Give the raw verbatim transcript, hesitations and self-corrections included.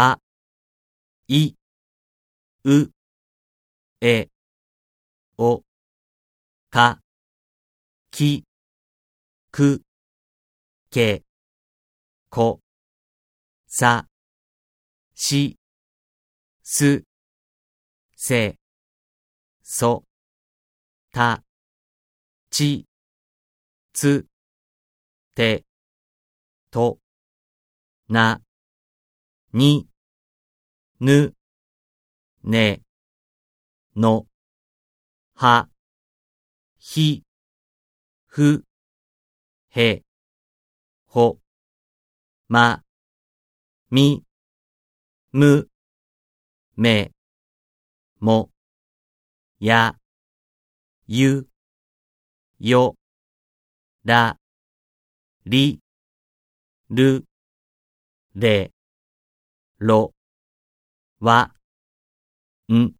あいうえおかきくけこさしすせそたちつてとなにぬねのはひふへほまみむめもやゆよらりるれろわん